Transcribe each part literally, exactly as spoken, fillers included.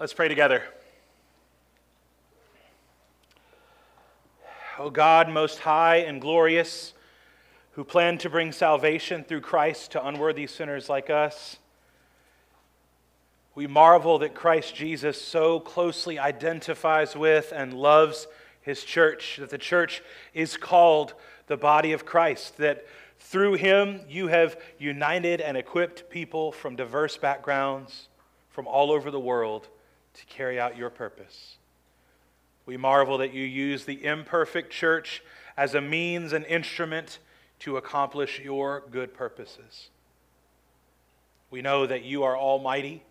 Let's pray together. O God, most high and glorious, who planned to bring salvation through Christ to unworthy sinners like us, we marvel that Christ Jesus so closely identifies with and loves his church, that the church is called the body of Christ, that through him you have united and equipped people from diverse backgrounds, from all over the world, to carry out your purpose. We marvel that you use the imperfect church as a means and instrument to accomplish your good purposes. We know that you are almighty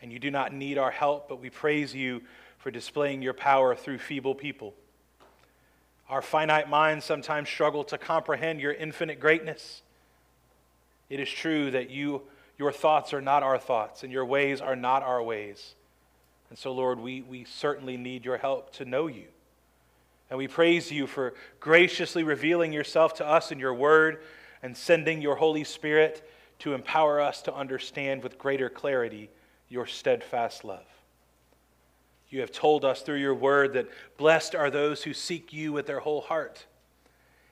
and you do not need our help, but we praise you for displaying your power through feeble people. Our finite minds sometimes struggle to comprehend your infinite greatness. It is true that you, your thoughts are not our thoughts and your ways are not our ways. And so, Lord, we, we certainly need your help to know you. And we praise you for graciously revealing yourself to us in your word and sending your Holy Spirit to empower us to understand with greater clarity your steadfast love. You have told us through your word that blessed are those who seek you with their whole heart.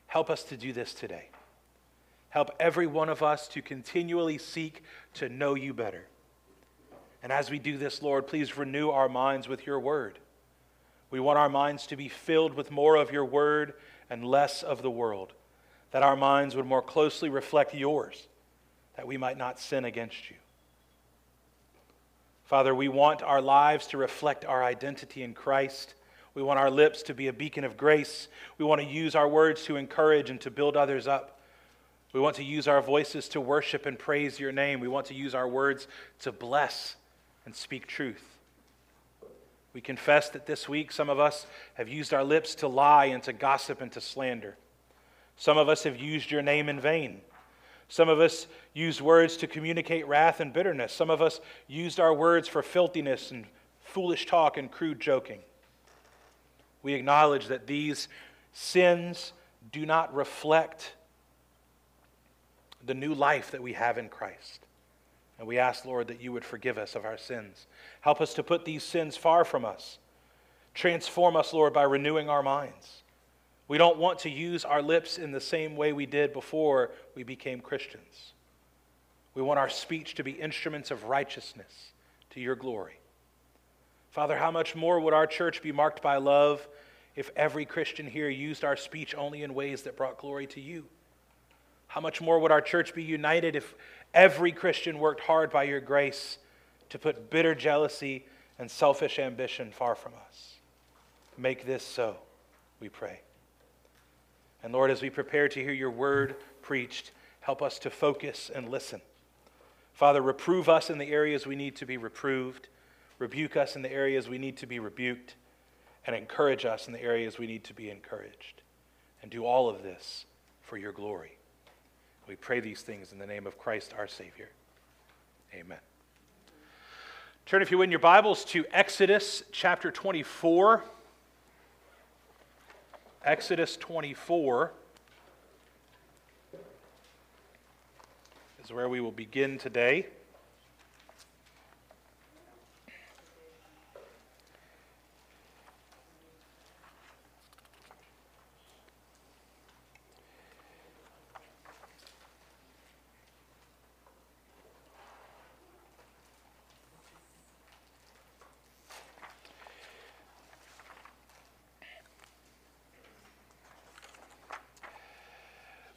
Help us to do this today. Help every one of us to continually seek to know you better. And as we do this, Lord, please renew our minds with your word. We want our minds to be filled with more of your word and less of the world, that our minds would more closely reflect yours, that we might not sin against you. Father, we want our lives to reflect our identity in Christ. We want our lips to be a beacon of grace. We want to use our words to encourage and to build others up. We want to use our voices to worship and praise your name. We want to use our words to bless and speak truth. We confess that this week some of us have used our lips to lie and to gossip and to slander. Some of us have used your name in vain. Some of us used words to communicate wrath and bitterness. Some of us used our words for filthiness and foolish talk and crude joking. We acknowledge that these sins do not reflect the new life that we have in Christ. And we ask, Lord, that you would forgive us of our sins. Help us to put these sins far from us. Transform us, Lord, by renewing our minds. We don't want to use our lips in the same way we did before we became Christians. We want our speech to be instruments of righteousness to your glory. Father, how much more would our church be marked by love if every Christian here used our speech only in ways that brought glory to you? How much more would our church be united if every Christian worked hard by your grace to put bitter jealousy and selfish ambition far from us? Make this so, we pray. And Lord, as we prepare to hear your word preached, help us to focus and listen. Father, reprove us in the areas we need to be reproved, rebuke us in the areas we need to be rebuked, and encourage us in the areas we need to be encouraged. And do all of this for your glory. We pray these things in the name of Christ our Savior. Amen. Turn, if you would, in your Bibles to Exodus chapter twenty-four. Exodus twenty-four is where we will begin today.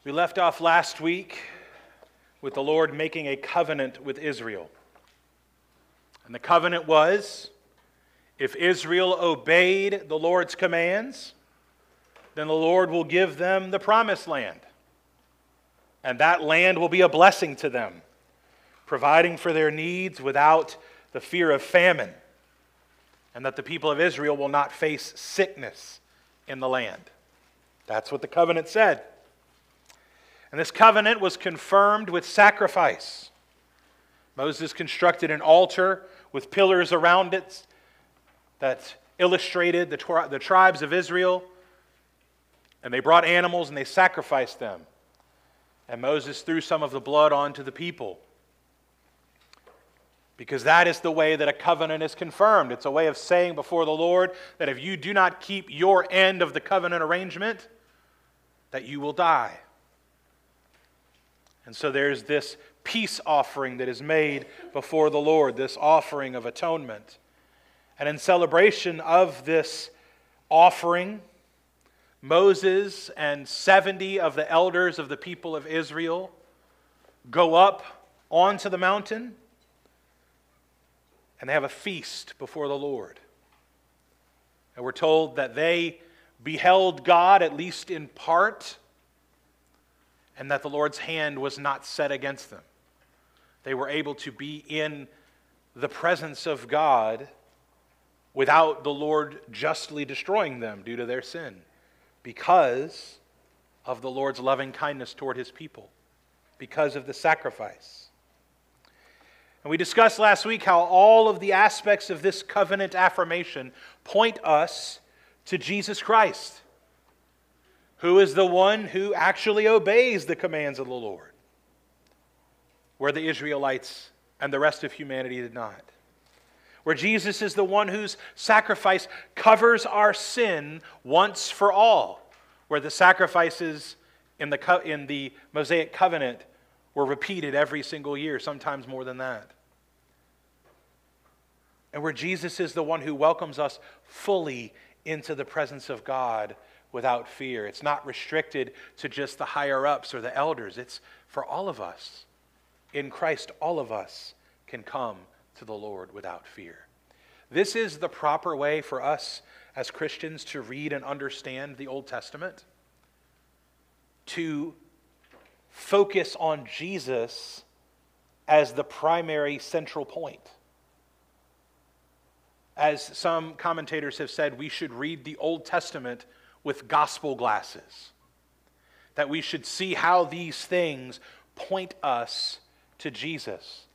We left off last week with the Lord making a covenant with Israel. And the covenant was, if Israel obeyed the Lord's commands, then the Lord will give them the promised land. And that land will be a blessing to them, providing for their needs without the fear of famine, and that the people of Israel will not face sickness in the land. That's what the covenant said. And this covenant was confirmed with sacrifice. Moses constructed an altar with pillars around it that illustrated the, tri- the tribes of Israel. And they brought animals and they sacrificed them. And Moses threw some of the blood onto the people. because that is the way that a covenant is confirmed. It's a way of saying before the Lord that if you do not keep your end of the covenant arrangement, that you will die. And so there's this peace offering that is made before the Lord, this offering of atonement. And in celebration of this offering, Moses and seventy of the elders of the people of Israel go up onto the mountain, and they have a feast before the Lord. And we're told that they beheld God, at least in part, and that the Lord's hand was not set against them. They were able to be in the presence of God without the Lord justly destroying them due to their sin, because of the Lord's loving kindness toward his people, because of the sacrifice. And we discussed last week how all of the aspects of this covenant affirmation point us to Jesus Christ, who is the one who actually obeys the commands of the Lord, where the Israelites and the rest of humanity did not. Where Jesus is the one whose sacrifice covers our sin once for all, where the sacrifices in the co- in the Mosaic Covenant were repeated every single year, sometimes more than that. And where Jesus is the one who welcomes us fully into the presence of God without fear. It's not restricted to just the higher-ups or the elders. It's for all of us. In Christ, all of us can come to the Lord without fear. This is the proper way for us as Christians to read and understand the Old Testament, to focus on Jesus as the primary central point. As some commentators have said, we should read the Old Testament with gospel glasses, that we should see how these things point us to Jesus.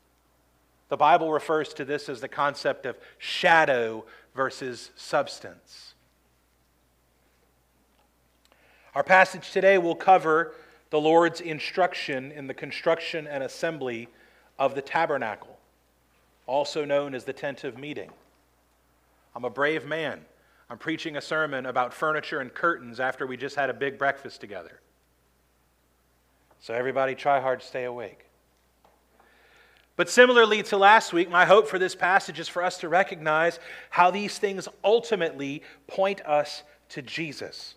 The Bible refers to this as the concept of shadow versus substance. Our passage today will cover the Lord's instruction in the construction and assembly of the tabernacle, also known as the tent of meeting. I'm a brave man. I'm preaching a sermon about furniture and curtains after we just had a big breakfast together. So everybody try hard to stay awake. But similarly to last week, my hope for this passage is for us to recognize how these things ultimately point us to Jesus,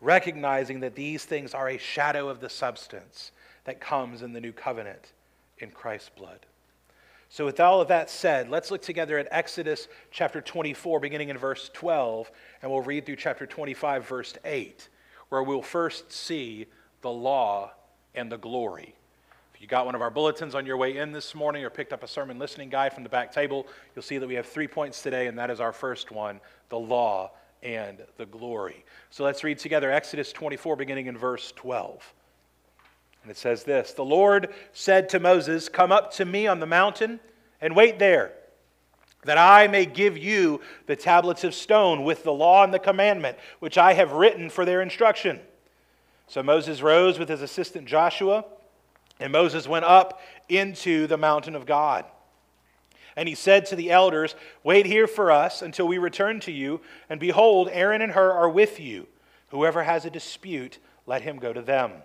recognizing that these things are a shadow of the substance that comes in the new covenant in Christ's blood. So with all of that said, let's look together at Exodus chapter twenty-four, beginning in verse twelve, and we'll read through chapter twenty-five, verse eight, where we'll first see the law and the glory. You got one of our bulletins on your way in this morning, or picked up a sermon listening guide from the back table. You'll see that we have three points today, and that is our first one, the law and the glory. So let's read together Exodus twenty-four, beginning in verse twelve. And it says this: "The Lord said to Moses, 'Come up to me on the mountain and wait there, that I may give you the tablets of stone with the law and the commandment, which I have written for their instruction.' So Moses rose with his assistant Joshua, and Moses went up into the mountain of God. And he said to the elders, 'Wait here for us until we return to you. And behold, Aaron and Hur are with you. Whoever has a dispute, let him go to them.'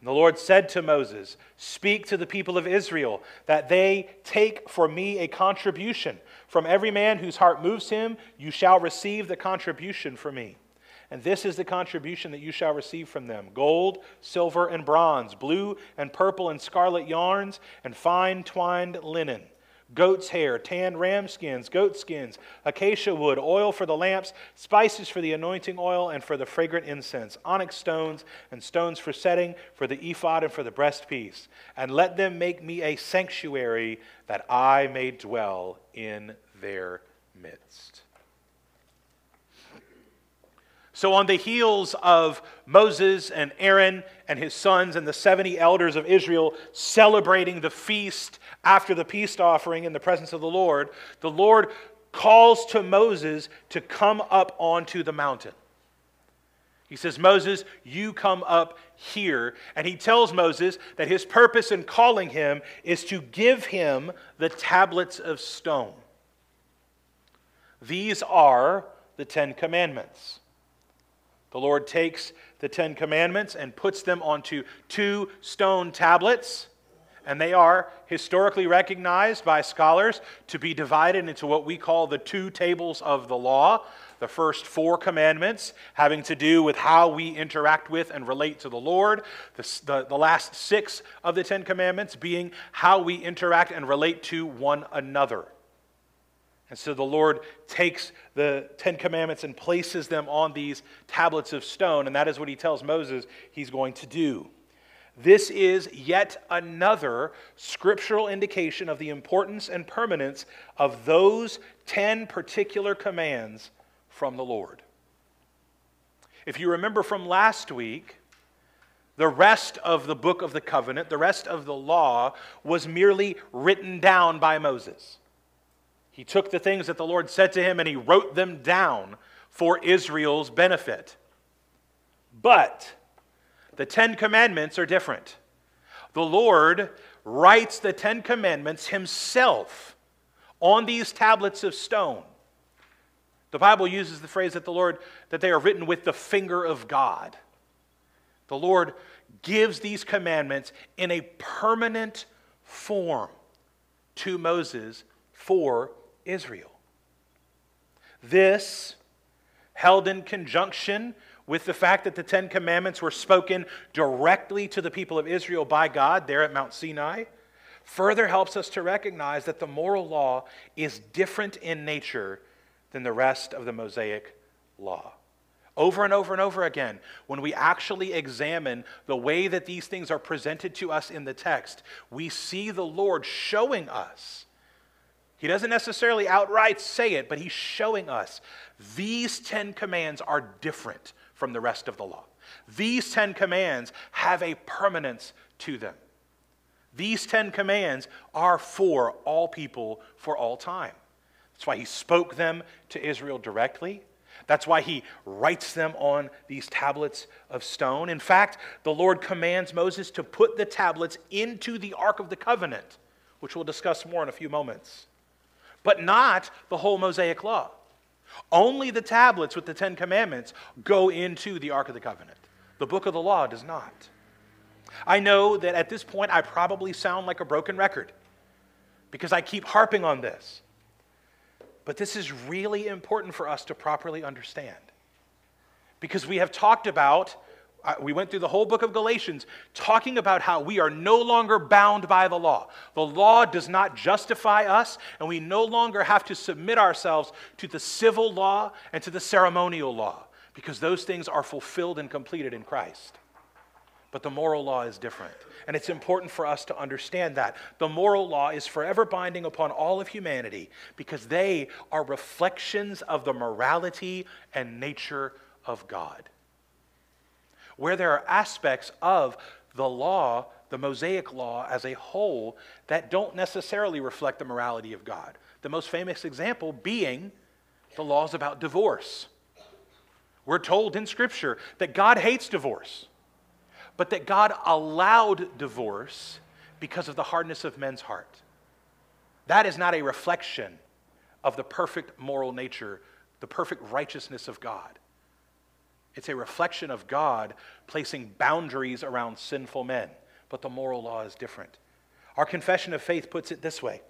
And the Lord said to Moses, 'Speak to the people of Israel, that they take for me a contribution. From every man whose heart moves him, you shall receive the contribution for me. And this is the contribution that you shall receive from them: gold, silver, and bronze, blue and purple and scarlet yarns, and fine twined linen, goat's hair, tanned ram skins, goat skins, acacia wood, oil for the lamps, spices for the anointing oil and for the fragrant incense, onyx stones and stones for setting, for the ephod and for the breastpiece. And let them make me a sanctuary that I may dwell in their midst." So on the heels of Moses and Aaron and his sons and the seventy elders of Israel celebrating the feast after the peace offering in the presence of the Lord, the Lord calls to Moses to come up onto the mountain. He says, "Moses, you come up here." And he tells Moses that his purpose in calling him is to give him the tablets of stone. These are the Ten Commandments. The Lord takes the Ten Commandments and puts them onto two stone tablets, and they are historically recognized by scholars to be divided into what we call the two tables of the law. The first four commandments having to do with how we interact with and relate to the Lord. The, the, the last six of the Ten Commandments being how we interact and relate to one another. And so the Lord takes the Ten Commandments and places them on these tablets of stone, and that is what he tells Moses he's going to do. This is yet another scriptural indication of the importance and permanence of those ten particular commands from the Lord. If you remember from last week, the rest of the book of the covenant, the rest of the law, was merely written down by Moses. He took the things that the Lord said to him and he wrote them down for Israel's benefit. But the Ten Commandments are different. The Lord writes the Ten Commandments himself on these tablets of stone. The Bible uses the phrase that the Lord, that they are written with the finger of God. The Lord gives these commandments in a permanent form to Moses for Israel. This, held in conjunction with the fact that the Ten Commandments were spoken directly to the people of Israel by God there at Mount Sinai, further helps us to recognize that the moral law is different in nature than the rest of the Mosaic law. Over and over and over again, when we actually examine the way that these things are presented to us in the text, we see the Lord showing us. He doesn't necessarily outright say it, but he's showing us these ten commands are different from the rest of the law. These ten commands have a permanence to them. These ten commands are for all people for all time. That's why he spoke them to Israel directly. That's why he writes them on these tablets of stone. In fact, the Lord commands Moses to put the tablets into the Ark of the Covenant, which we'll discuss more in a few moments. But not the whole Mosaic law. Only the tablets with the Ten Commandments go into the Ark of the Covenant. The book of the law does not. I know that at this point I probably sound like a broken record because I keep harping on this. But this is really important for us to properly understand. Because we have talked about, we went through the whole book of Galatians talking about how we are no longer bound by the law. The law does not justify us, and we no longer have to submit ourselves to the civil law and to the ceremonial law, because those things are fulfilled and completed in Christ. But the moral law is different, and it's important for us to understand that. The moral law is forever binding upon all of humanity, because they are reflections of the morality and nature of God. Where there are aspects of the law, the Mosaic law as a whole, that don't necessarily reflect the morality of God. The most famous example being the laws about divorce. We're told in Scripture that God hates divorce, but that God allowed divorce because of the hardness of men's heart. That is not a reflection of the perfect moral nature, the perfect righteousness of God. It's a reflection of God placing boundaries around sinful men. But the moral law is different. Our confession of faith puts it this way.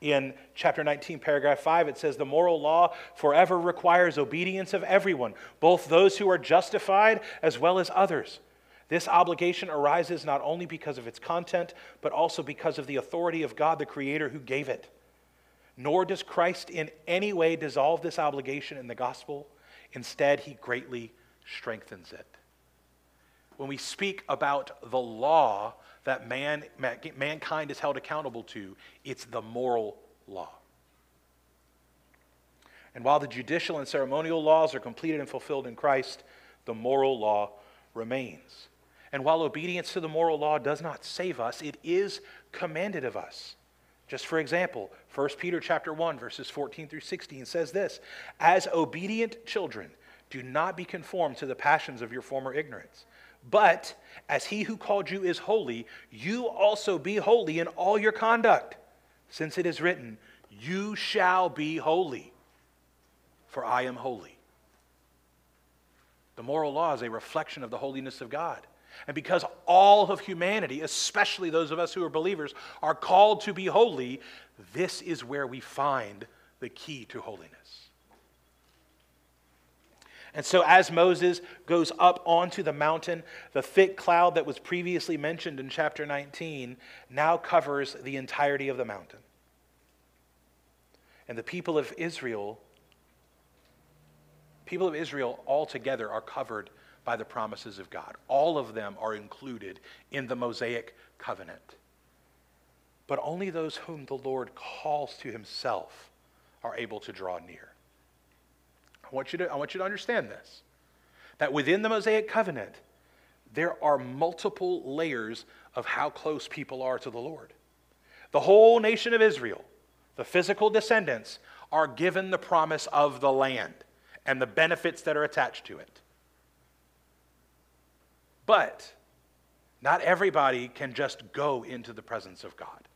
In chapter nineteen, paragraph five, it says, "The moral law forever requires obedience of everyone, both those who are justified as well as others. This obligation arises not only because of its content, but also because of the authority of God, the Creator, who gave it. nor does Christ in any way dissolve this obligation in the gospel. Instead, he greatly strengthens it. When we speak about the law that man, mankind is held accountable to, it's the moral law. And while the judicial and ceremonial laws are completed and fulfilled in Christ, the moral law remains. And while obedience to the moral law does not save us, it is commanded of us. Just for example, First Peter chapter one, verses fourteen through sixteen says this, "As obedient children, do not be conformed to the passions of your former ignorance. But as he who called you is holy, you also be holy in all your conduct. Since it is written, you shall be holy, for I am holy." The moral law is a reflection of the holiness of God. And because all of humanity, especially those of us who are believers, are called to be holy, this is where we find the key to holiness. And so as Moses goes up onto the mountain, the thick cloud that was previously mentioned in chapter nineteen now covers the entirety of the mountain. And the people of Israel, people of Israel altogether are covered by the promises of God. All of them are included in the Mosaic covenant. But only those whom the Lord calls to himself are able to draw near. I want you to, I want you to understand this, that within the Mosaic covenant, there are multiple layers of how close people are to the Lord. The whole nation of Israel, the physical descendants, are given the promise of the land and the benefits that are attached to it. But not everybody can just go into the presence of God.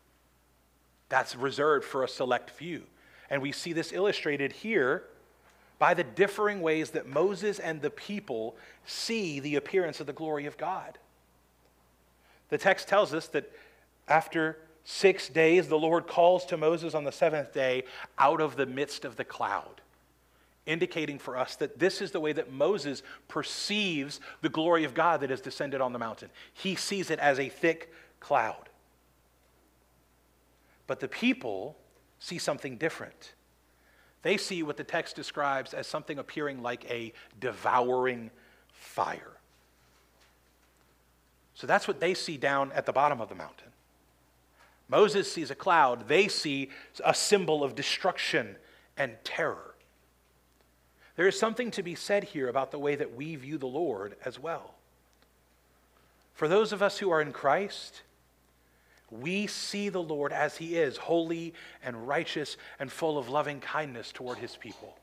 That's reserved for a select few. And we see this illustrated here by the differing ways that Moses and the people see the appearance of the glory of God. The text tells us that after six days, the Lord calls to Moses on the seventh day out of the midst of the cloud, indicating for us that this is the way that Moses perceives the glory of God that has descended on the mountain. He sees it as a thick cloud. But the people see something different. They see what the text describes as something appearing like a devouring fire. So that's what they see down at the bottom of the mountain. Moses sees a cloud. They see a symbol of destruction and terror. There is something to be said here about the way that we view the Lord as well. For those of us who are in Christ, we see the Lord as he is, holy and righteous and full of loving kindness toward his people.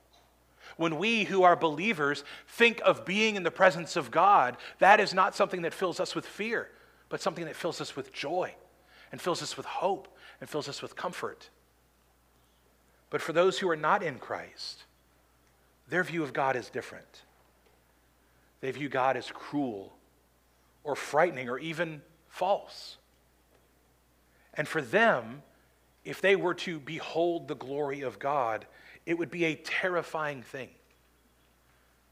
When we who are believers think of being in the presence of God, that is not something that fills us with fear, but something that fills us with joy and fills us with hope and fills us with comfort. But for those who are not in Christ, their view of God is different. They view God as cruel or frightening or even false. And for them, if they were to behold the glory of God, it would be a terrifying thing,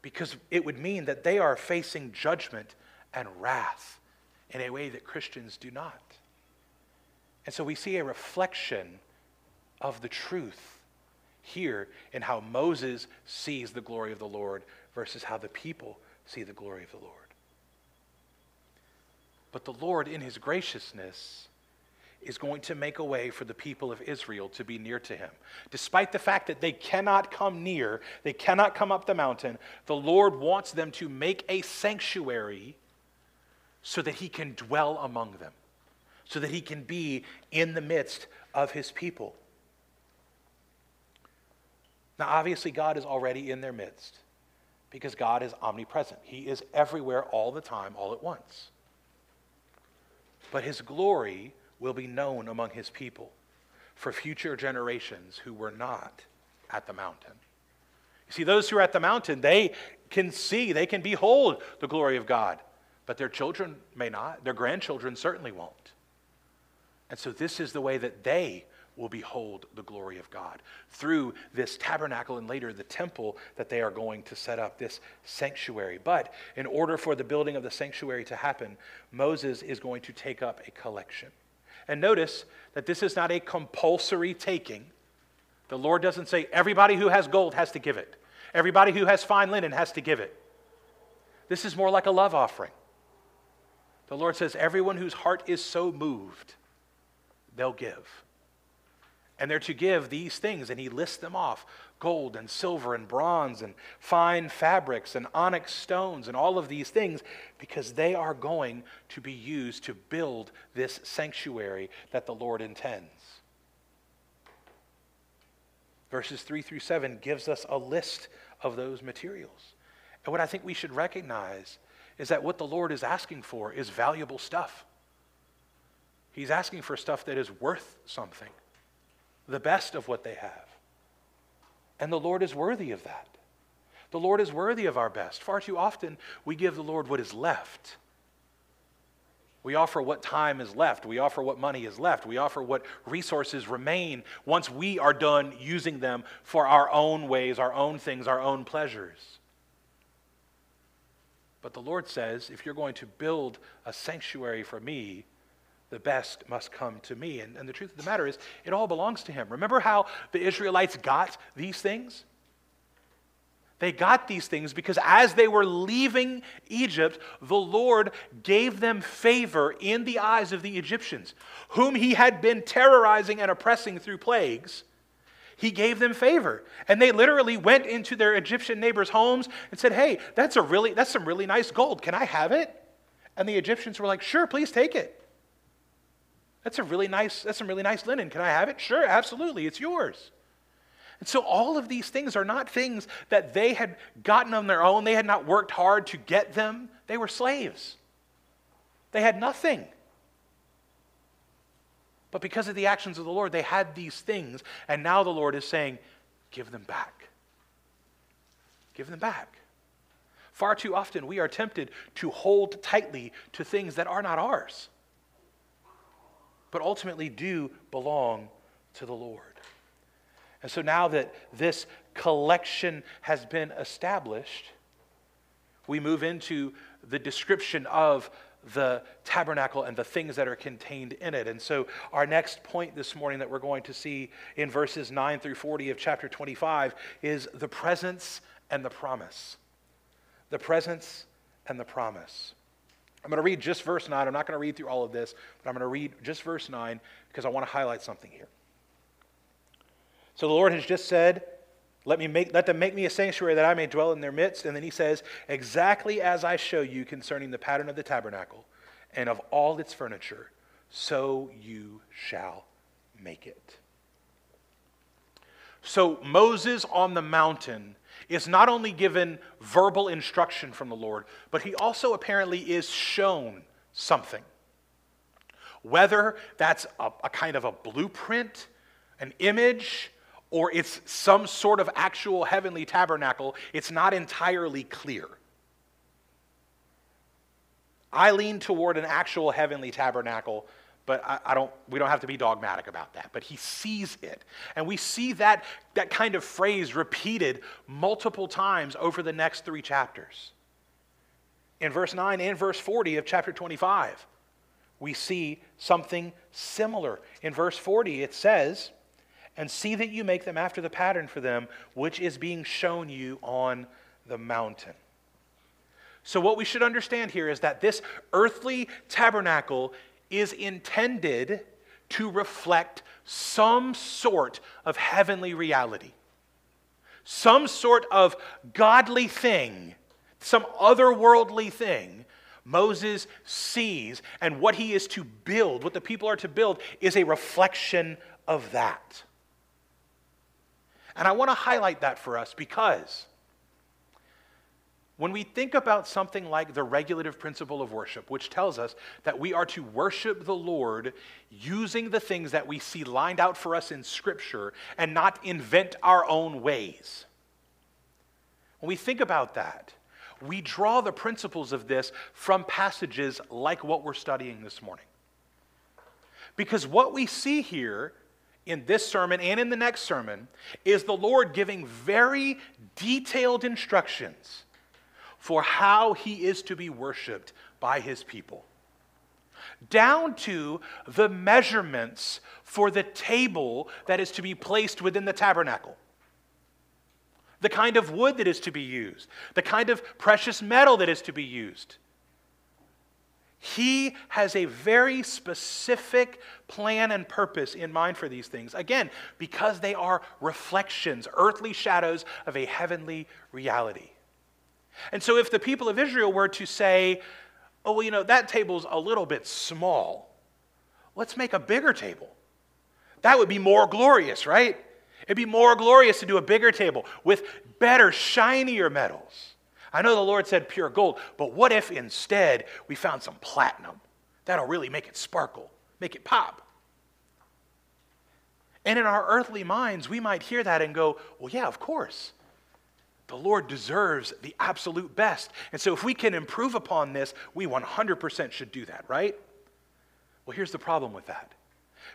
because it would mean that they are facing judgment and wrath in a way that Christians do not. And so we see a reflection of the truth here in how Moses sees the glory of the Lord versus how the people see the glory of the Lord. But the Lord, in his graciousness, is going to make a way for the people of Israel to be near to him. Despite the fact that they cannot come near, they cannot come up the mountain, the Lord wants them to make a sanctuary so that he can dwell among them, so that he can be in the midst of his people. Now, obviously, God is already in their midst because God is omnipresent. He is everywhere all the time, all at once. But his glory will be known among his people for future generations who were not at the mountain. You see, those who are at the mountain, they can see, they can behold the glory of God, but their children may not, their grandchildren certainly won't. And so this is the way that they will behold the glory of God, through this tabernacle and later the temple that they are going to set up, this sanctuary. But in order for the building of the sanctuary to happen, Moses is going to take up a collection. And notice that this is not a compulsory taking, The Lord doesn't say everybody who has gold has to give it. Everybody who has fine linen has to give it. This is more like a love offering. The Lord says everyone whose heart is so moved, they'll give. And they're to give these things, and he lists them off. Gold and silver and bronze and fine fabrics and onyx stones and all of these things, because they are going to be used to build this sanctuary that the Lord intends. Verses three through seven gives us a list of those materials. And what I think we should recognize is that what the Lord is asking for is valuable stuff. He's asking for stuff that is worth something, the best of what they have. And the Lord is worthy of that. The Lord is worthy of our best. Far too often, we give the Lord what is left. We offer what time is left. We offer what money is left. We offer what resources remain once we are done using them for our own ways, our own things, our own pleasures. But the Lord says, if you're going to build a sanctuary for me, the best must come to me. And, and the truth of the matter is, it all belongs to him. Remember how the Israelites got these things? They got these things because as they were leaving Egypt, the Lord gave them favor in the eyes of the Egyptians, whom he had been terrorizing and oppressing through plagues. He gave them favor. And they literally went into their Egyptian neighbors' homes and said, hey, that's a really, that's some really nice gold. Can I have it? And the Egyptians were like, sure, please take it. That's a really nice, that's some really nice linen. Can I have it? Sure, absolutely. It's yours. And so all of these things are not things that they had gotten on their own. They had not worked hard to get them. They were slaves. They had nothing. But because of the actions of the Lord, they had these things. And now the Lord is saying, give them back. Give them back. Far too often we are tempted to hold tightly to things that are not ours, but ultimately do belong to the Lord. And so now that this collection has been established, we move into the description of the tabernacle and the things that are contained in it. And so our next point this morning that we're going to see in verses nine through forty of chapter twenty-five is the presence and the promise. The presence and the promise. I'm going to read just verse nine. I'm not going to read through all of this, but I'm going to read just verse nine because I want to highlight something here. So the Lord has just said, let me make, let them make me a sanctuary that I may dwell in their midst. And then he says, exactly as I show you concerning the pattern of the tabernacle and of all its furniture, so you shall make it. So Moses on the mountain is not only given verbal instruction from the Lord, but he also apparently is shown something. Whether that's a, a kind of a blueprint, an image, or it's some sort of actual heavenly tabernacle, it's not entirely clear. I lean toward an actual heavenly tabernacle, but I, I don't, we don't have to be dogmatic about that. But he sees it. And we see that, that kind of phrase repeated multiple times over the next three chapters. In verse nine and verse forty of chapter twenty-five, we see something similar. In verse forty, it says, and see that you make them after the pattern for them, which is being shown you on the mountain. So what we should understand here is that this earthly tabernacle is intended to reflect some sort of heavenly reality, some sort of godly thing, some otherworldly thing Moses sees, and what he is to build, what the people are to build, is a reflection of that. And I want to highlight that for us because when we think about something like the regulative principle of worship, which tells us that we are to worship the Lord using the things that we see lined out for us in Scripture and not invent our own ways. When we think about that, we draw the principles of this from passages like what we're studying this morning. Because what we see here in this sermon and in the next sermon is the Lord giving very detailed instructions for how he is to be worshiped by his people. down to the measurements for the table that is to be placed within the tabernacle. The kind of wood that is to be used, the kind of precious metal that is to be used. He has a very specific plan and purpose in mind for these things. Again, because they are reflections, earthly shadows of a heavenly reality. And so if the people of Israel were to say, oh, well, you know, that table's a little bit small, let's make a bigger table. That would be more glorious, right? It'd be more glorious to do a bigger table with better, shinier metals. I know the Lord said pure gold, but what if instead we found some platinum? That'll really make it sparkle, make it pop. And in our earthly minds, we might hear that and go, well, yeah, of course. The Lord deserves the absolute best. And so if we can improve upon this, we one hundred percent should do that, right? Well, here's the problem with that.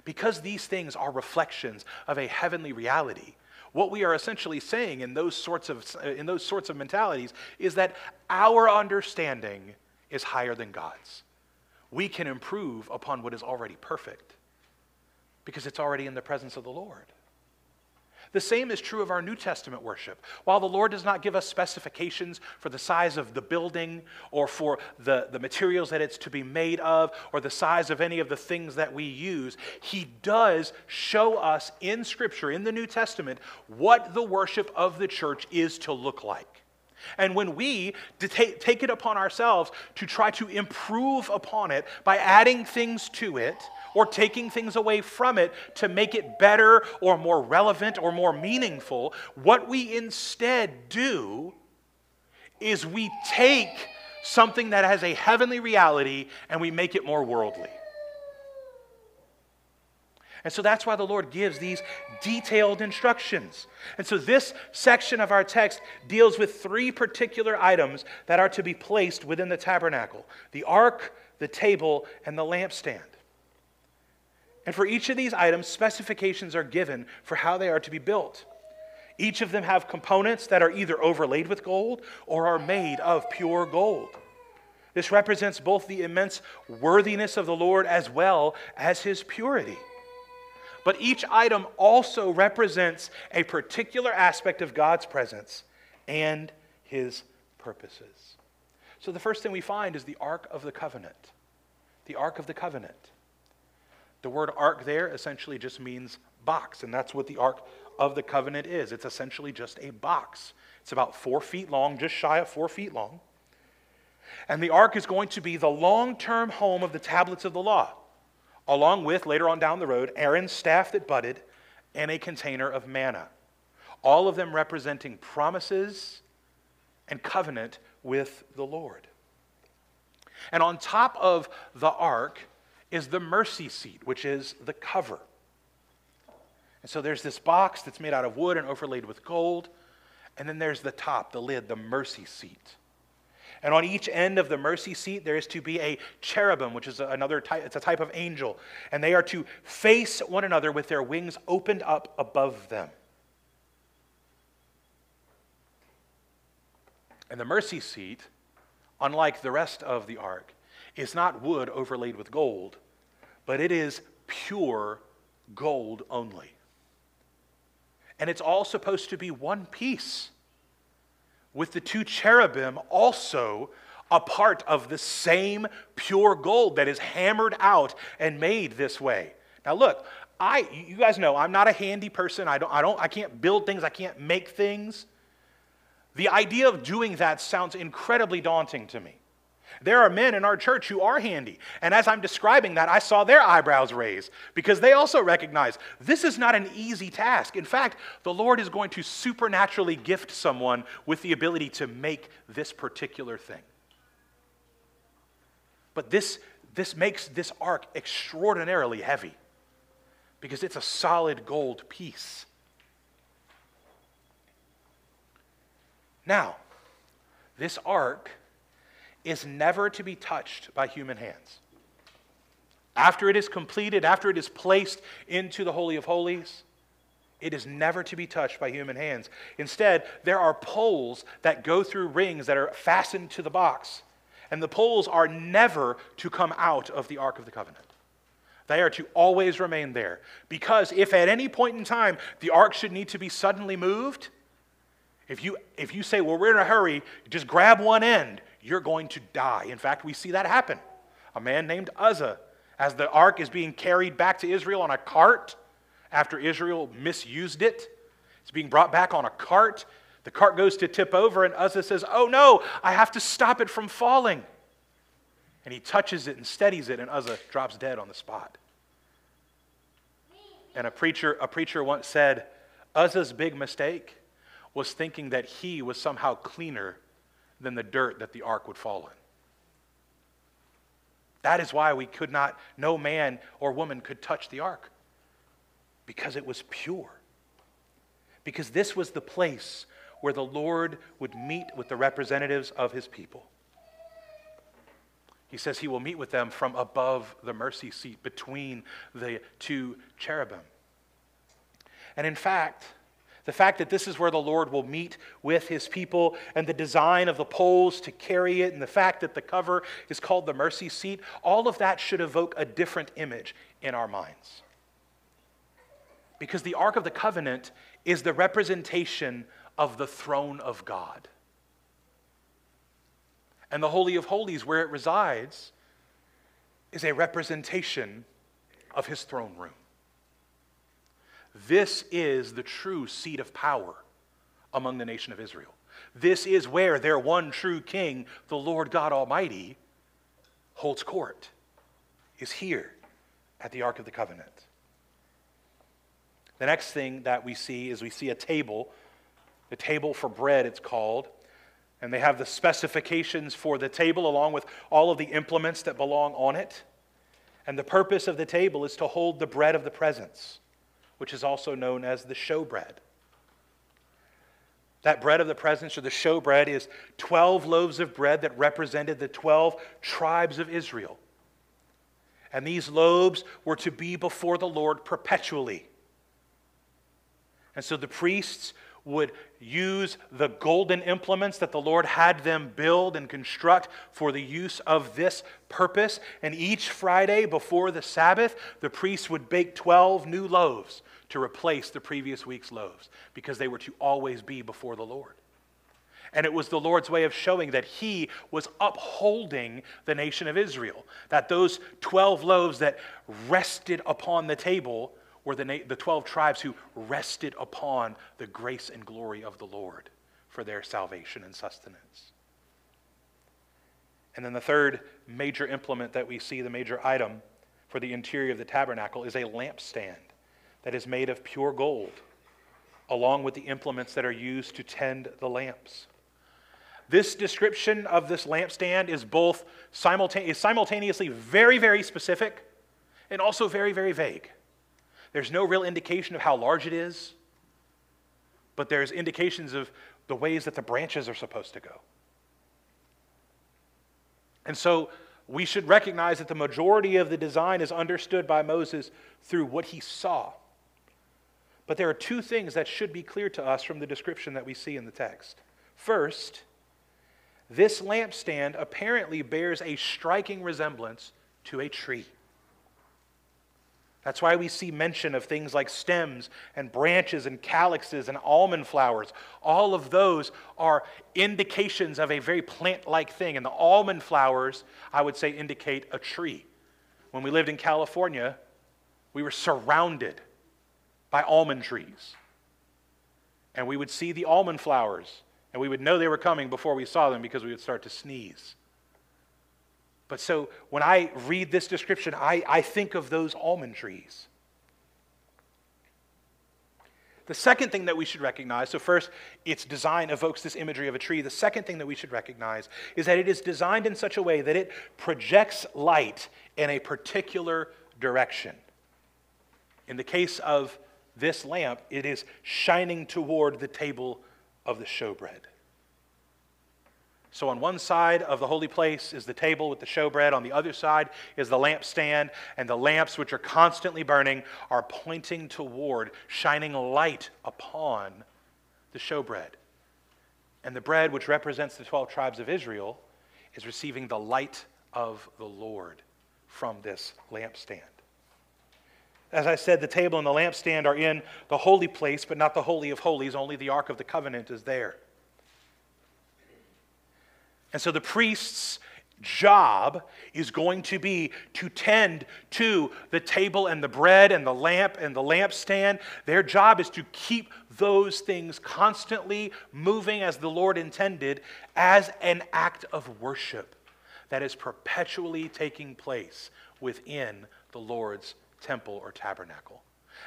Because these things are reflections of a heavenly reality, what we are essentially saying in those sorts of, in those sorts of mentalities is that our understanding is higher than God's. We can improve upon what is already perfect because it's already in the presence of the Lord. The same is true of our New Testament worship. While the Lord does not give us specifications for the size of the building or for the, the materials that it's to be made of or the size of any of the things that we use, He does show us in Scripture, in the New Testament, what the worship of the church is to look like. And when we take it upon ourselves to try to improve upon it by adding things to it or taking things away from it to make it better or more relevant or more meaningful, what we instead do is we take something that has a heavenly reality and we make it more worldly. And so that's why the Lord gives these detailed instructions. And so this section of our text deals with three particular items that are to be placed within the tabernacle: the ark, the table, and the lampstand. And for each of these items, specifications are given for how they are to be built. Each of them have components that are either overlaid with gold or are made of pure gold. This represents both the immense worthiness of the Lord as well as His purity. But each item also represents a particular aspect of God's presence and His purposes. So the first thing we find is the Ark of the Covenant. The Ark of the Covenant. The word ark there essentially just means box, and that's what the Ark of the Covenant is. It's essentially just a box. It's about four feet long, just shy of four feet long. And the Ark is going to be the long-term home of the tablets of the law, along with, later on down the road, Aaron's staff that budded and a container of manna, all of them representing promises and covenant with the Lord. And on top of the ark is the mercy seat, which is the cover. And so there's this box that's made out of wood and overlaid with gold, and then there's the top, the lid, the mercy seat. And on each end of the mercy seat, there is to be a cherubim, which is another type, it's a type of angel. And they are to face one another with their wings opened up above them. And the mercy seat, unlike the rest of the ark, is not wood overlaid with gold, but it is pure gold only. And it's all supposed to be one piece, with the two cherubim also a part of the same pure gold that is hammered out and made this way. Now look, I you guys know I'm not a handy person. I don't I don't I can't build things, I can't make things. The idea of doing that sounds incredibly daunting to me. There are men in our church who are handy, and as I'm describing that, I saw their eyebrows raise because they also recognize this is not an easy task. In fact, the Lord is going to supernaturally gift someone with the ability to make this particular thing. But this, this makes this ark extraordinarily heavy because it's a solid gold piece. Now, this ark is never to be touched by human hands. After it is completed, after it is placed into the Holy of Holies, it is never to be touched by human hands. Instead, there are poles that go through rings that are fastened to the box, And the poles are never to come out of the Ark of the Covenant. They are to always remain there. Because if at any point in time the ark should need to be suddenly moved, if you, if you say, well, we're in a hurry, just grab one end, you're going to die. In fact, we see that happen. A man named Uzzah, as the ark is being carried back to Israel on a cart, after Israel misused it, it's being brought back on a cart. The cart goes to tip over, and Uzzah says, oh no, I have to stop it from falling. And he touches it and steadies it, and Uzzah drops dead on the spot. And a preacher, a preacher once said, Uzzah's big mistake was thinking that he was somehow cleaner than the dirt that the ark would fall in. That is why we could not, no man or woman could touch the ark, because it was pure. Because this was the place where the Lord would meet with the representatives of his people. He says he will meet with them from above the mercy seat between the two cherubim. And in fact, the fact that this is where the Lord will meet with his people, and the design of the poles to carry it, and the fact that the cover is called the mercy seat, all of that should evoke a different image in our minds. Because the Ark of the Covenant is the representation of the throne of God. And the Holy of Holies, where it resides, is a representation of his throne room. This is the true seat of power among the nation of Israel. This is where their one true king, the Lord God Almighty, holds court, is here at the Ark of the Covenant. The next thing that we see is we see a table, the table for bread it's called. And they have the specifications for the table along with all of the implements that belong on it. And the purpose of the table is to hold the bread of the presence, which is also known as the showbread. That bread of the presence, or the showbread, is twelve loaves of bread that represented the twelve tribes of Israel. And these loaves were to be before the Lord perpetually. And so the priests would use the golden implements that the Lord had them build and construct for the use of this purpose. And each Friday before the Sabbath, the priests would bake twelve new loaves to replace the previous week's loaves, because they were to always be before the Lord. And it was the Lord's way of showing that he was upholding the nation of Israel, that those twelve loaves that rested upon the table were the, the twelve tribes who rested upon the grace and glory of the Lord for their salvation and sustenance. And then the third major implement that we see, the major item for the interior of the tabernacle, is a lampstand that is made of pure gold, along with the implements that are used to tend the lamps. This description of this lampstand is both simultane- is simultaneously very, very specific and also very, very vague. There's no real indication of how large it is, but there's indications of the ways that the branches are supposed to go. And so we should recognize that the majority of the design is understood by Moses through what he saw. But there are two things that should be clear to us from the description that we see in the text. First, this lampstand apparently bears a striking resemblance to a tree. That's why we see mention of things like stems and branches and calyxes and almond flowers. All of those are indications of a very plant-like thing. And the almond flowers, I would say, indicate a tree. When we lived in California, we were surrounded by almond trees. And we would see the almond flowers, and we would know they were coming before we saw them, because we would start to sneeze. But so when I read this description, I, I think of those almond trees. The second thing that we should recognize, so first, its design evokes this imagery of a tree. The second thing that we should recognize is that it is designed in such a way that it projects light in a particular direction. In the case of this lamp, it is shining toward the table of the showbread. So on one side of the holy place is the table with the showbread. On the other side is the lampstand. And the lamps, which are constantly burning, are pointing toward, shining light upon the showbread. And the bread, which represents the twelve tribes of Israel, is receiving the light of the Lord from this lampstand. As I said, the table and the lampstand are in the holy place, but not the Holy of Holies. Only the Ark of the Covenant is there. And so the priest's job is going to be to tend to the table and the bread and the lamp and the lampstand. Their job is to keep those things constantly moving as the Lord intended, as an act of worship that is perpetually taking place within the Lord's temple or tabernacle.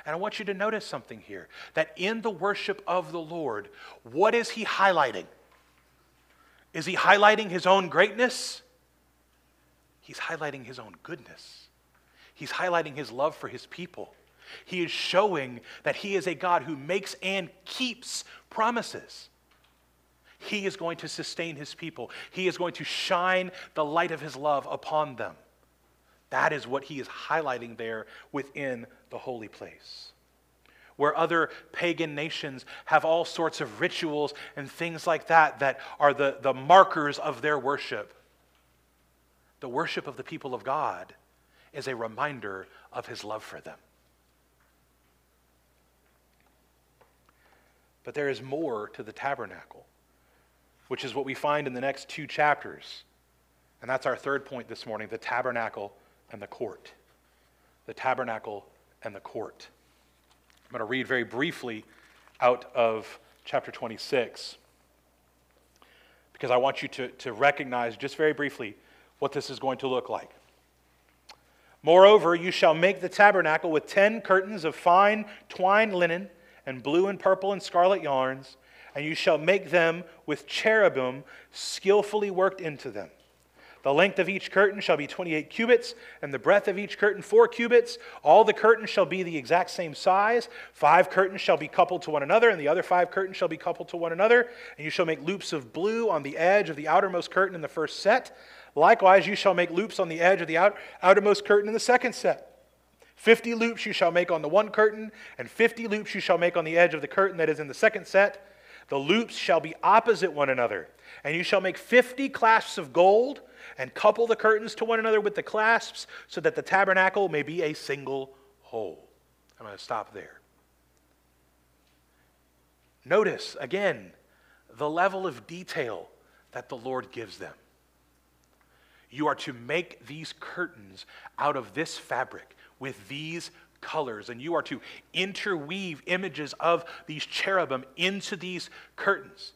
And I want you to notice something here, that in the worship of the Lord, what is he highlighting? Is he highlighting his own greatness? He's highlighting his own goodness. He's highlighting his love for his people. He is showing that he is a God who makes and keeps promises. He is going to sustain his people. He is going to shine the light of his love upon them. That is what he is highlighting there within the holy place, where other pagan nations have all sorts of rituals and things like that that are the, the markers of their worship. The worship of the people of God is a reminder of his love for them. But there is more to the tabernacle, which is what we find in the next two chapters. And that's our third point this morning, the tabernacle and the court. The tabernacle and the court. I'm going to read very briefly out of chapter twenty-six, because I want you to, to recognize just very briefly what this is going to look like. Moreover, you shall make the tabernacle with ten curtains of fine twined linen and blue and purple and scarlet yarns, and you shall make them with cherubim skillfully worked into them. The length of each curtain shall be twenty-eight cubits, and the breadth of each curtain four cubits. All the curtains shall be the exact same size. Five curtains shall be coupled to one another, and the other five curtains shall be coupled to one another. And you shall make loops of blue on the edge of the outermost curtain in the first set. Likewise, you shall make loops on the edge of the out, outermost curtain in the second set. Fifty loops you shall make on the one curtain, and fifty loops you shall make on the edge of the curtain that is in the second set. The loops shall be opposite one another, and you shall make fifty clasps of gold, and couple the curtains to one another with the clasps, so that the tabernacle may be a single whole. I'm going to stop there. Notice, again, the level of detail that the Lord gives them. You are to make these curtains out of this fabric with these colors, and you are to interweave images of these cherubim into these curtains.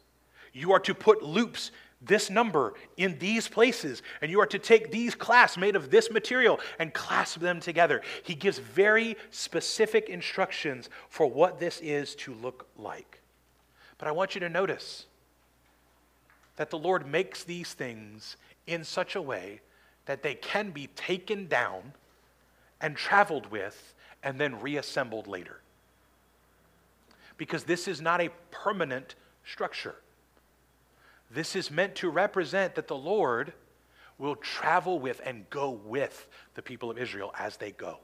You are to put loops, this number, in these places, and you are to take these clasps made of this material and clasp them together. He gives very specific instructions for what this is to look like. But I want you to notice that the Lord makes these things in such a way that they can be taken down and traveled with and then reassembled later. Because this is not a permanent structure. This is meant to represent that the Lord will travel with and go with the people of Israel as they go.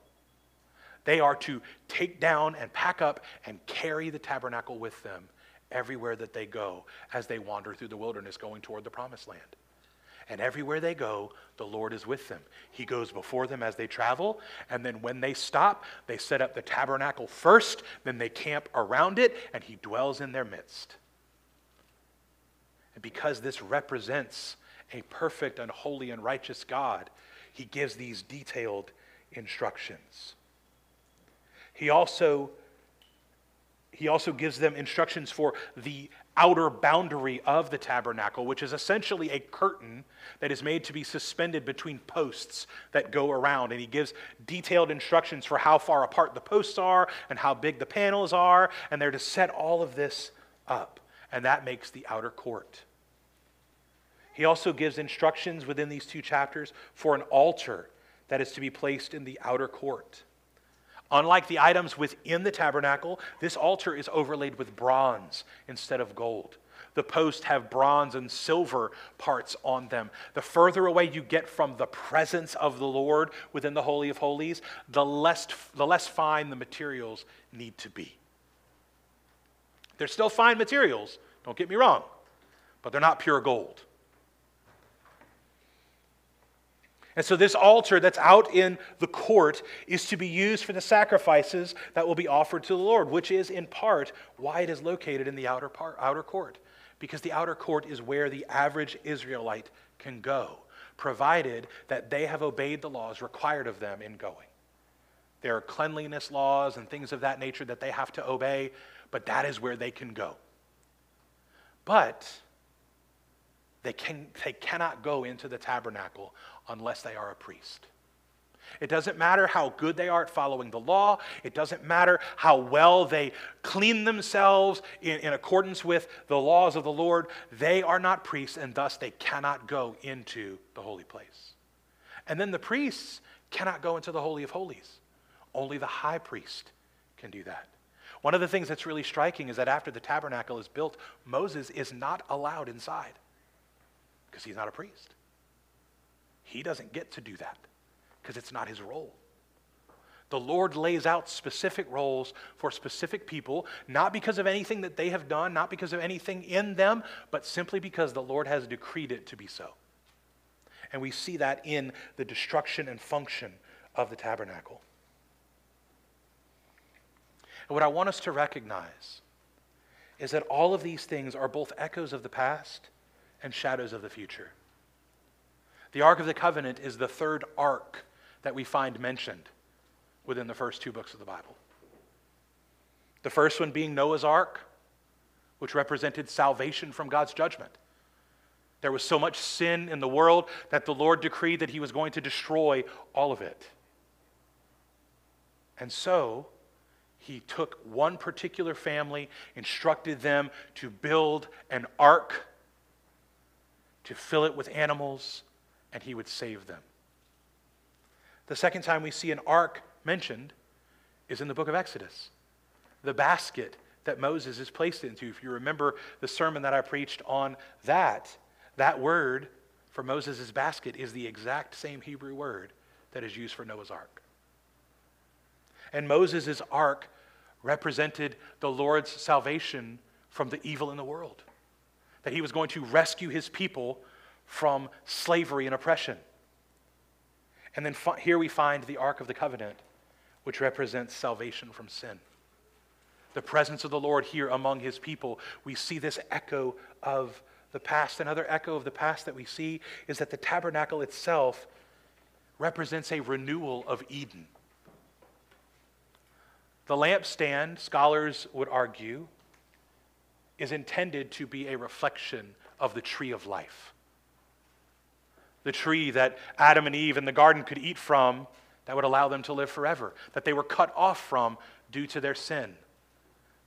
They are to take down and pack up and carry the tabernacle with them everywhere that they go as they wander through the wilderness going toward the promised land. And everywhere they go, the Lord is with them. He goes before them as they travel, and then when they stop, they set up the tabernacle first, then they camp around it, and he dwells in their midst. And because this represents a perfect and holy and righteous God, he gives these detailed instructions. He also, he also gives them instructions for the outer boundary of the tabernacle, which is essentially a curtain that is made to be suspended between posts that go around. And he gives detailed instructions for how far apart the posts are and how big the panels are, and they're to set all of this up. And that makes the outer court. He also gives instructions within these two chapters for an altar that is to be placed in the outer court. Unlike the items within the tabernacle, this altar is overlaid with bronze instead of gold. The posts have bronze and silver parts on them. The further away you get from the presence of the Lord within the Holy of Holies, the less, the less fine the materials need to be. They're still fine materials, don't get me wrong, but they're not pure gold. And so this altar that's out in the court is to be used for the sacrifices that will be offered to the Lord, which is in part why it is located in the outer part, outer court. Because the outer court is where the average Israelite can go, provided that they have obeyed the laws required of them in going. There are cleanliness laws and things of that nature that they have to obey, but that is where they can go. But they can, they cannot go into the tabernacle unless they are a priest. It doesn't matter how good they are at following the law. It doesn't matter how well they clean themselves in, in accordance with the laws of the Lord. They are not priests, and thus they cannot go into the holy place. And then the priests cannot go into the Holy of Holies. Only the high priest can do that. One of the things that's really striking is that after the tabernacle is built, Moses is not allowed inside because he's not a priest. He doesn't get to do that because it's not his role. The Lord lays out specific roles for specific people, not because of anything that they have done, not because of anything in them, but simply because the Lord has decreed it to be so. And we see that in the destruction and function of the tabernacle. And what I want us to recognize is that all of these things are both echoes of the past and shadows of the future. The Ark of the Covenant is the third ark that we find mentioned within the first two books of the Bible. The first one being Noah's Ark, which represented salvation from God's judgment. There was so much sin in the world that the Lord decreed that he was going to destroy all of it. And so, he took one particular family, instructed them to build an ark, to fill it with animals, and he would save them. The second time we see an ark mentioned is in the book of Exodus. The basket that Moses is placed into. If you remember the sermon that I preached on that, that word for Moses' basket is the exact same Hebrew word that is used for Noah's ark. And Moses' ark represented the Lord's salvation from the evil in the world. That he was going to rescue his people from slavery and oppression. And then fi- here we find the Ark of the Covenant, which represents salvation from sin. The presence of the Lord here among his people. We see this echo of the past. Another echo of the past that we see is that the tabernacle itself represents a renewal of Eden. The lampstand, scholars would argue, is intended to be a reflection of the tree of life. The tree that Adam and Eve in the garden could eat from that would allow them to live forever, that they were cut off from due to their sin.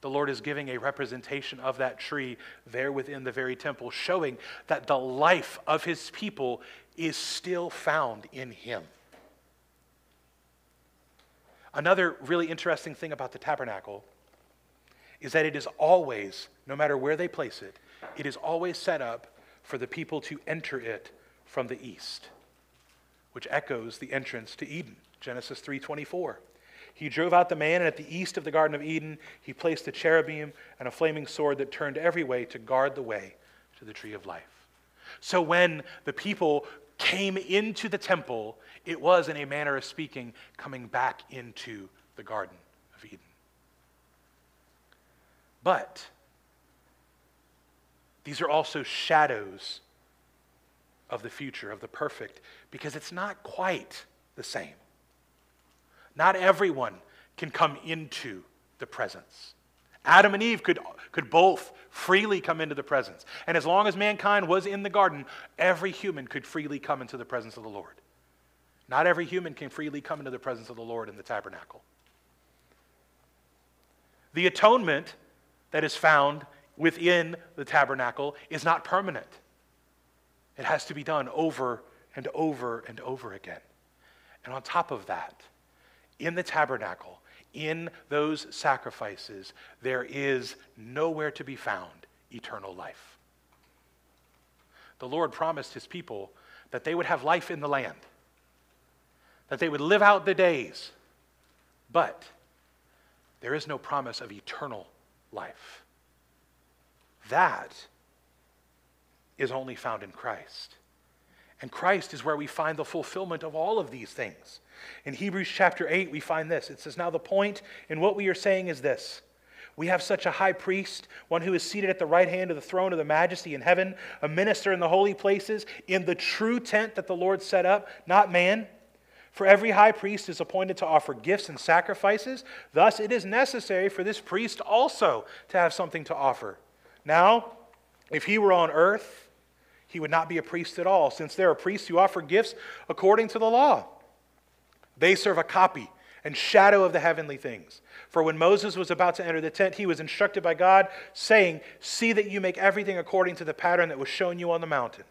The Lord is giving a representation of that tree there within the very temple, showing that the life of his people is still found in him. Another really interesting thing about the tabernacle is that it is always, no matter where they place it, it is always set up for the people to enter it from the east, which echoes the entrance to Eden. Genesis three twenty-four. He drove out the man, and at the east of the Garden of Eden, he placed a cherubim and a flaming sword that turned every way to guard the way to the tree of life. So when the people came into the temple, it was, in a manner of speaking, coming back into the Garden of Eden. But these are also shadows of the future, of the perfect, because it's not quite the same. Not everyone can come into the presence. Adam and Eve could, could both freely come into the presence. And as long as mankind was in the garden, every human could freely come into the presence of the Lord. Not every human can freely come into the presence of the Lord in the tabernacle. The atonement that is found within the tabernacle is not permanent. It has to be done over and over and over again. And on top of that, in the tabernacle, in those sacrifices, there is nowhere to be found eternal life. The Lord promised his people that they would have life in the land, that they would live out the days, but there is no promise of eternal life. That is only found in Christ. And Christ is where we find the fulfillment of all of these things. In Hebrews chapter eight, we find this. It says, now the point in what we are saying is this. We have such a high priest, one who is seated at the right hand of the throne of the majesty in heaven, a minister in the holy places, in the true tent that the Lord set up, not man. For every high priest is appointed to offer gifts and sacrifices. Thus it is necessary for this priest also to have something to offer. Now, if he were on earth, he would not be a priest at all, since there are priests who offer gifts according to the law. They serve a copy and shadow of the heavenly things. For when Moses was about to enter the tent, he was instructed by God, saying, see that you make everything according to the pattern that was shown you on the mountain.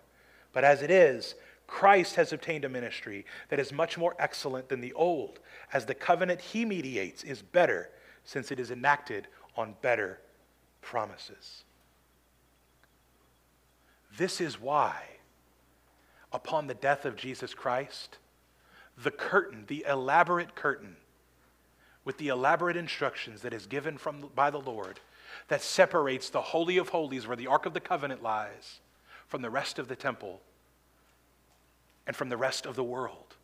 But as it is, Christ has obtained a ministry that is much more excellent than the old, as the covenant he mediates is better, since it is enacted on better promises. This is why, upon the death of Jesus Christ, the curtain, the elaborate curtain, with the elaborate instructions that is given from, by the Lord, that separates the Holy of Holies, where the Ark of the Covenant lies, from the rest of the temple and from the rest of the world.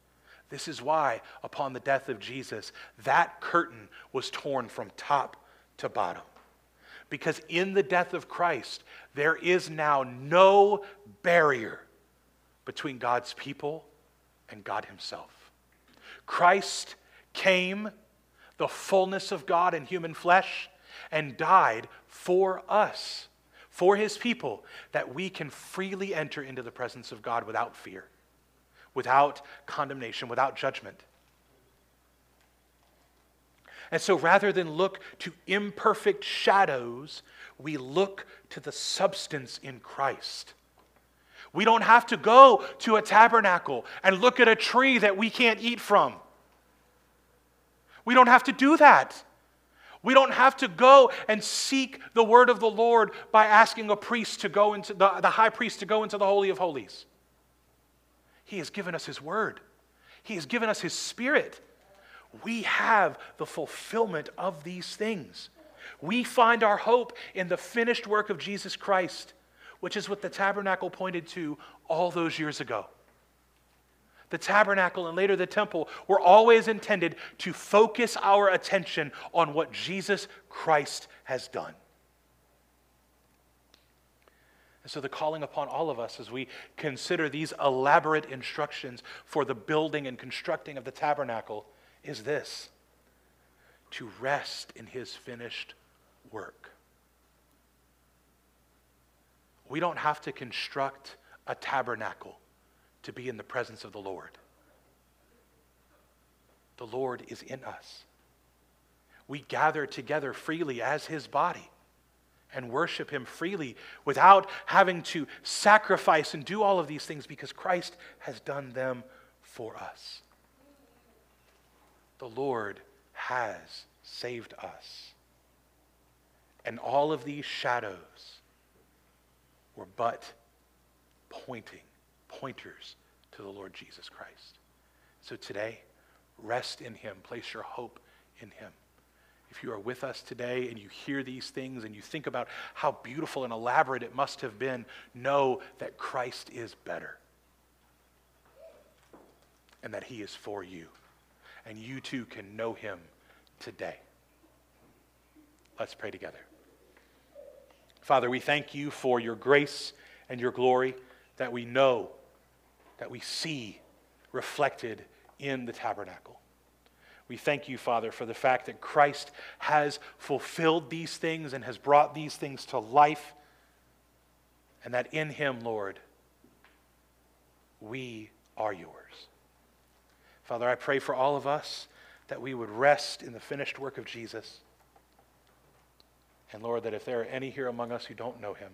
This is why, upon the death of Jesus, that curtain was torn from top to bottom. Because in the death of Christ, there is now no barrier between God's people and God himself. Christ came, the fullness of God in human flesh, and died for us, for his people, that we can freely enter into the presence of God without fear, without condemnation, without judgment. And so rather than look to imperfect shadows, we look to the substance in Christ. We don't have to go to a tabernacle and look at a tree that we can't eat from. We don't have to do that. We don't have to go and seek the word of the Lord by asking a priest to go into the, the high priest to go into the Holy of Holies. He has given us his word. He has given us his spirit. We have the fulfillment of these things. We find our hope in the finished work of Jesus Christ, which is what the tabernacle pointed to all those years ago. The tabernacle and later the temple were always intended to focus our attention on what Jesus Christ has done. And so the calling upon all of us as we consider these elaborate instructions for the building and constructing of the tabernacle is this: to rest in his finished work. We don't have to construct a tabernacle to be in the presence of the Lord. The Lord is in us. We gather together freely as his body and worship him freely without having to sacrifice and do all of these things, because Christ has done them for us. The Lord has saved us. And all of these shadows were but pointing, pointers to the Lord Jesus Christ. So today, rest in him. Place your hope in him. If you are with us today and you hear these things and you think about how beautiful and elaborate it must have been, know that Christ is better and that he is for you. And you too can know him today. Let's pray together. Father, we thank you for your grace and your glory that we know, that we see reflected in the tabernacle. We thank you, Father, for the fact that Christ has fulfilled these things and has brought these things to life, and that in him, Lord, we are yours. Father, I pray for all of us that we would rest in the finished work of Jesus. And Lord, that if there are any here among us who don't know him,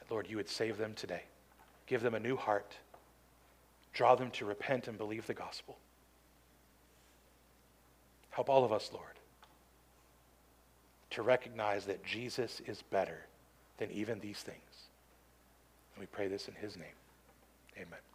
that Lord, you would save them today. Give them a new heart. Draw them to repent and believe the gospel. Help all of us, Lord, to recognize that Jesus is better than even these things. And we pray this in his name. Amen.